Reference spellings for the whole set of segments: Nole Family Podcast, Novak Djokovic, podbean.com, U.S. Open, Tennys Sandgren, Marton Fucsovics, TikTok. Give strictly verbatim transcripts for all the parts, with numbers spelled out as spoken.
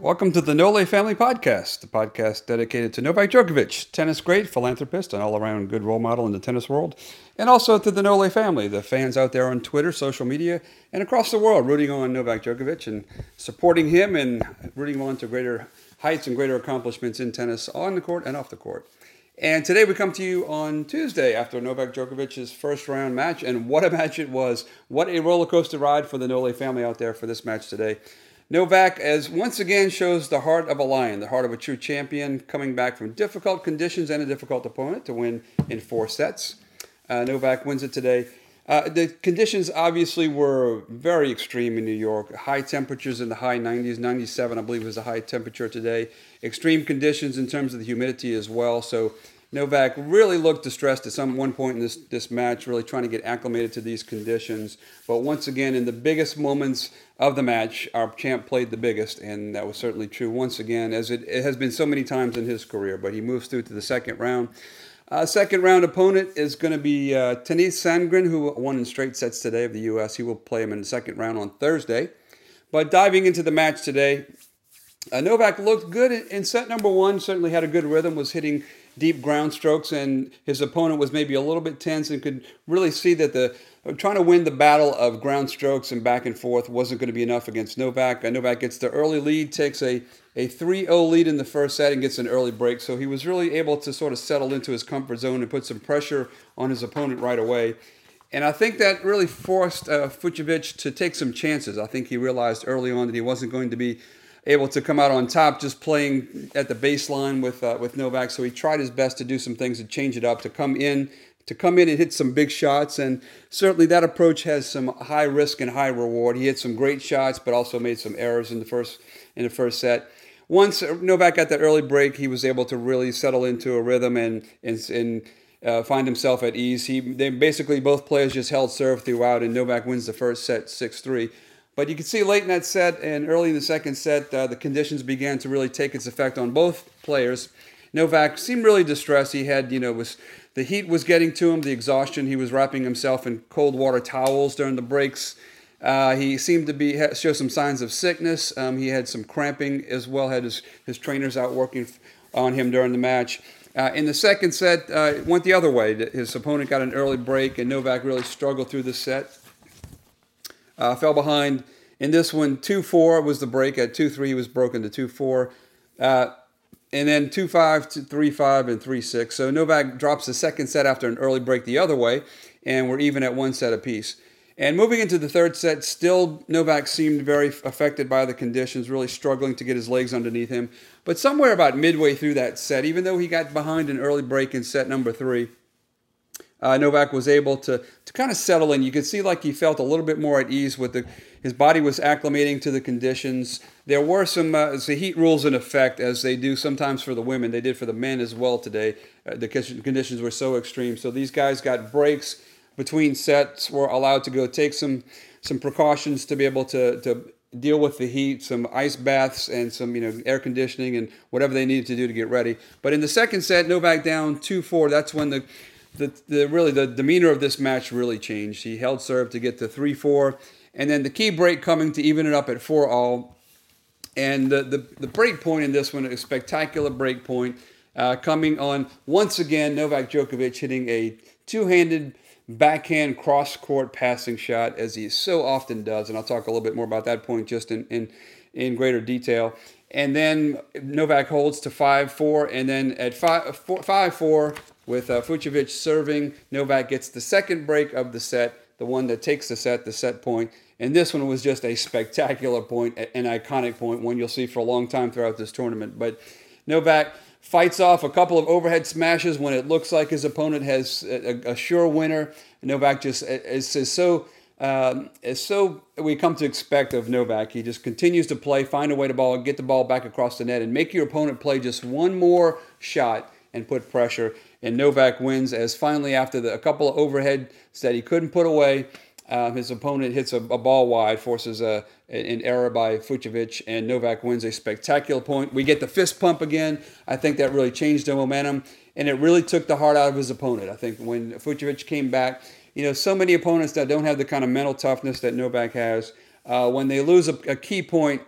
Welcome to the Nole Family Podcast, the podcast dedicated to Novak Djokovic, tennis great, philanthropist, and all-around good role model in the tennis world, and also to the Nole family, the fans out there on Twitter, social media, and across the world rooting on Novak Djokovic and supporting him and rooting on to greater heights and greater accomplishments in tennis on the court and off the court. And today we come to you on Tuesday after Novak Djokovic's first round match, and what a match it was. What a roller coaster ride for the Nole family out there for this match today. Novak, as once again, shows the heart of a lion, the heart of a true champion, coming back from difficult conditions and a difficult opponent to win in four sets. Uh, Novak wins it today. Uh, the conditions obviously were very extreme in New York. High temperatures in the high nineties, ninety-seven, I believe, was the high temperature today. Extreme conditions in terms of the humidity as well. So Novak really looked distressed at some one point in this, this match, really trying to get acclimated to these conditions. But once again, in the biggest moments of the match, our champ played the biggest, and that was certainly true once again, as it, it has been so many times in his career. But he moves through to the second round. Uh, second round opponent is going to be uh, Tennys Sandgren, who won in straight sets today of the U S He will play him in the second round on Thursday. But diving into the match today, uh, Novak looked good in, in set number one, certainly had a good rhythm, was hitting deep ground strokes, and his opponent was maybe a little bit tense and could really see that the trying to win the battle of ground strokes and back and forth wasn't going to be enough against Novak. And Novak gets the early lead, takes a, a three oh lead in the first set and gets an early break. So he was really able to sort of settle into his comfort zone and put some pressure on his opponent right away. And I think that really forced uh, Fucsovics to take some chances. I think he realized early on that he wasn't going to be able to come out on top just playing at the baseline with uh, with Novak. So he tried his best to do some things to change it up, to come in, to come in and hit some big shots. And certainly that approach has some high risk and high reward. He hit some great shots, but also made some errors in the first in the first set. Once Novak got that early break, he was able to really settle into a rhythm and and and uh, find himself at ease. He they basically both players just held serve throughout, and Novak wins the first set six three. But you can see late in that set and early in the second set, uh, the conditions began to really take its effect on both players. Novak seemed really distressed. He had, you know, was the heat was getting to him, the exhaustion. He was wrapping himself in cold water towels during the breaks. Uh, he seemed to be show some signs of sickness. Um, he had some cramping as well. Had his, his trainers out working on him during the match. Uh, in the second set, uh, it went the other way. His opponent got an early break, and Novak really struggled through the set. Uh, fell behind in this one. Two four was the break. At two three, he was broken to two four. Uh, and then two five, three five, and three six. So Novak drops the second set after an early break the other way, and we're even at one set apiece. And moving into the third set, still Novak seemed very affected by the conditions, really struggling to get his legs underneath him. But somewhere about midway through that set, even though he got behind an early break in set number three, Uh, Novak was able to, to kind of settle in. You could see like he felt a little bit more at ease with the, his body was acclimating to the conditions. There were some uh, the heat rules in effect, as they do sometimes for the women. They did for the men as well today. Uh, the conditions were so extreme. So these guys got breaks between sets, were allowed to go take some some precautions to be able to, to deal with the heat, some ice baths and some, you know, air conditioning and whatever they needed to do to get ready. But in the second set, Novak down two four. That's when the The, the really the demeanor of this match really changed. He held serve to get to three four, and then the key break coming to even it up at four all. And the, the, the break point in this one, a spectacular break point, uh, coming on, once again, Novak Djokovic hitting a two-handed backhand cross-court passing shot, as he so often does. And I'll talk a little bit more about that point just in, in, in greater detail. And then Novak holds to five four, and then at five four... With uh, Fucsovics serving, Novak gets the second break of the set, the one that takes the set, the set point. And this one was just a spectacular point, an iconic point, one you'll see for a long time throughout this tournament. But Novak fights off a couple of overhead smashes when it looks like his opponent has a, a sure winner. Novak just is, is so... Um, as so we come to expect of Novak. He just continues to play, find a way to ball, get the ball back across the net, and make your opponent play just one more shot and put pressure. And Novak wins, as finally, after the, a couple of overheads that he couldn't put away, uh, his opponent hits a, a ball wide, forces a, an error by Fucsovics, and Novak wins a spectacular point. We get the fist pump again. I think that really changed the momentum, and it really took the heart out of his opponent. I think when Fucsovics came back, you know, so many opponents that don't have the kind of mental toughness that Novak has, uh, when they lose a, a key point,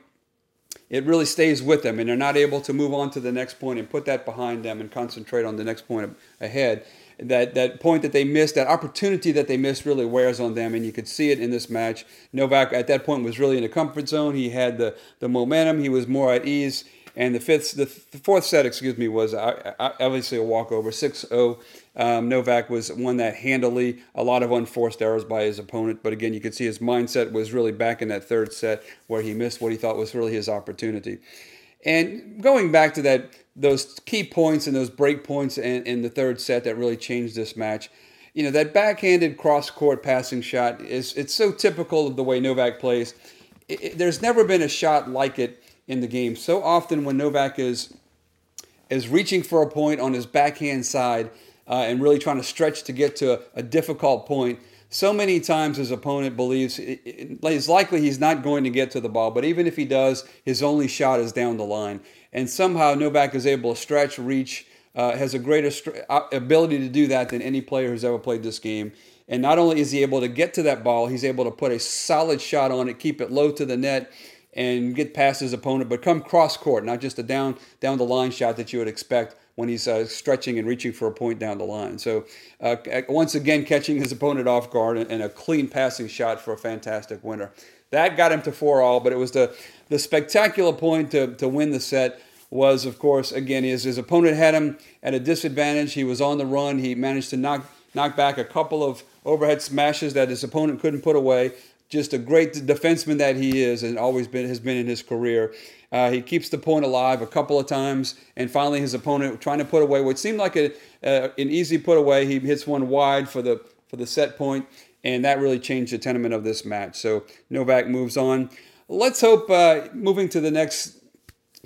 it really stays with them, and they're not able to move on to the next point and put that behind them and concentrate on the next point ahead. That that point that they missed, that opportunity that they missed really wears on them, and you could see it in this match. Novak at that point was really in a comfort zone. He had the, the momentum. He was more at ease. And the fifth, the fourth set, excuse me, was obviously a walkover, six oh. Um, Novak was won that handily, a lot of unforced errors by his opponent. But again, you could see his mindset was really back in that third set where he missed what he thought was really his opportunity. And going back to that, those key points and those break points in, in the third set that really changed this match, you know, that backhanded cross-court passing shot, is it's so typical of the way Novak plays. It, it, there's never been a shot like it in the game. So often when Novak is is reaching for a point on his backhand side uh, and really trying to stretch to get to a, a difficult point, so many times his opponent believes it, it, it's likely he's not going to get to the ball, but even if he does, his only shot is down the line. And somehow Novak is able to stretch, reach, uh, has a greater st- ability to do that than any player who's ever played this game. And not only is he able to get to that ball, he's able to put a solid shot on it, keep it low to the net, and get past his opponent, but come cross-court, not just a down, down the line shot that you would expect when he's uh, stretching and reaching for a point down the line. So uh, once again, catching his opponent off guard and a clean passing shot for a fantastic winner. That got him to four all, but it was the, the spectacular point to, to win the set was, of course, again, his, his opponent had him at a disadvantage. He was on the run. He managed to knock, knock back a couple of overhead smashes that his opponent couldn't put away. Just a great defenseman that he is and always been has been in his career. Uh, he keeps the point alive a couple of times, and finally his opponent trying to put away what seemed like a, uh, an easy put away. He hits one wide for the for the set point, and that really changed the tenement of this match. So Novak moves on. Let's hope uh, moving to the next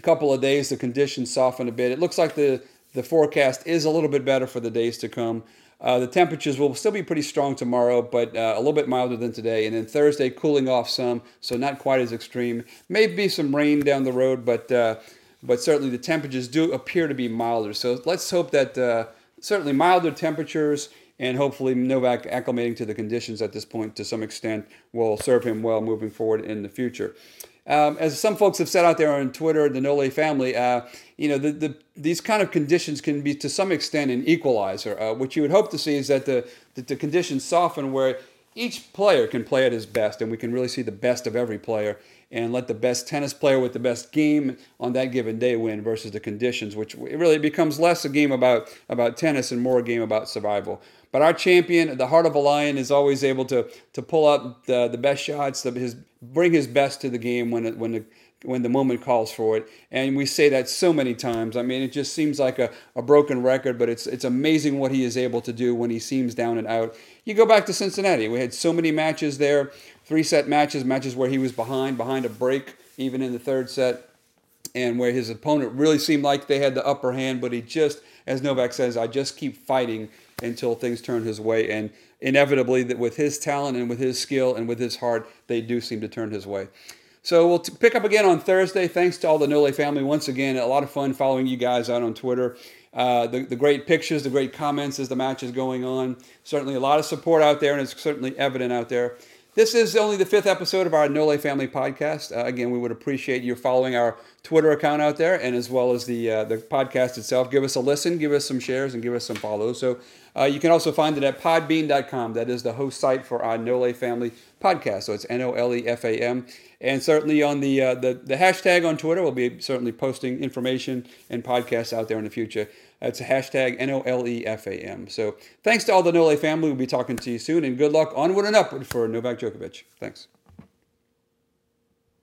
couple of days, the conditions soften a bit. It looks like the, the forecast is a little bit better for the days to come. Uh, the temperatures will still be pretty strong tomorrow, but uh, a little bit milder than today. And then Thursday, cooling off some, so not quite as extreme. Maybe some rain down the road, but uh, but certainly the temperatures do appear to be milder. So let's hope that uh, certainly milder temperatures and hopefully Novak acclimating to the conditions at this point to some extent will serve him well moving forward in the future. Um, as some folks have said out there on Twitter, the Nole family, uh, you know, the, the, these kind of conditions can be to some extent an equalizer. Uh, what you would hope to see is that the, that the conditions soften where each player can play at his best, and we can really see the best of every player and let the best tennis player with the best game on that given day win versus the conditions, which really becomes less a game about, about tennis and more a game about survival. But our champion, the heart of a lion, is always able to to pull up the, the best shots, the, his bring his best to the game when it, when the when the moment calls for it. And we say that so many times. I mean, it just seems like a, a broken record, but it's it's amazing what he is able to do when he seems down and out. You go back to Cincinnati. We had so many matches there, three-set matches, matches where he was behind, behind a break, even in the third set, and where his opponent really seemed like they had the upper hand, but he just, as Novak says, I just keep fighting until things turn his way. And inevitably, that with his talent and with his skill and with his heart, they do seem to turn his way. So we'll t- pick up again on Thursday. Thanks to all the Nole family. Once again, a lot of fun following you guys out on Twitter. Uh, the, the great pictures, the great comments as the match is going on. Certainly a lot of support out there, and it's certainly evident out there. This is only the fifth episode of our Nole Family Podcast. Uh, again, we would appreciate you following our Twitter account out there, and as well as the uh, the podcast itself. Give us a listen, give us some shares, and give us some follows. So uh, you can also find it at podbean dot com. That is the host site for our Nole Family Podcast. So it's N O L E F A M. And certainly on the, uh, the, the hashtag on Twitter, we'll be certainly posting information and podcasts out there in the future. It's a hashtag N O L E F A M. So thanks to all the Nole family. We'll be talking to you soon. And good luck onward and upward for Novak Djokovic. Thanks.